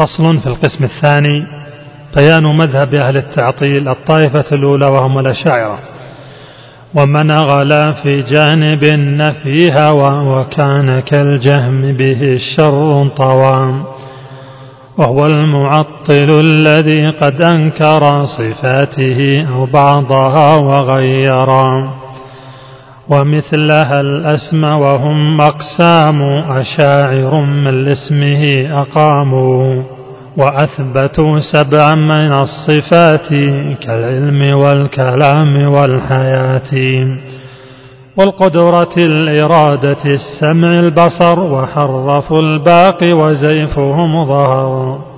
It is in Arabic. فصل في القسم الثاني: بيان مذهب أهل التعطيل الطائفة الأولى وهم الأشاعرة. ومن أغلى في جانب النفي هوى وكان كالجهم به الشر طوام، وهو المعطل الذي قد أنكر صفاته أو بعضها وغيرا، ومثلها الأسم وهم أقسام أشاعر من لاسمه أقاموا، وأثبتوا سبعا من الصفات كالعلم والكلام والحياة والقدرة الإرادة السمع البصر، وحرفوا الباقي وزيفهم ظهر،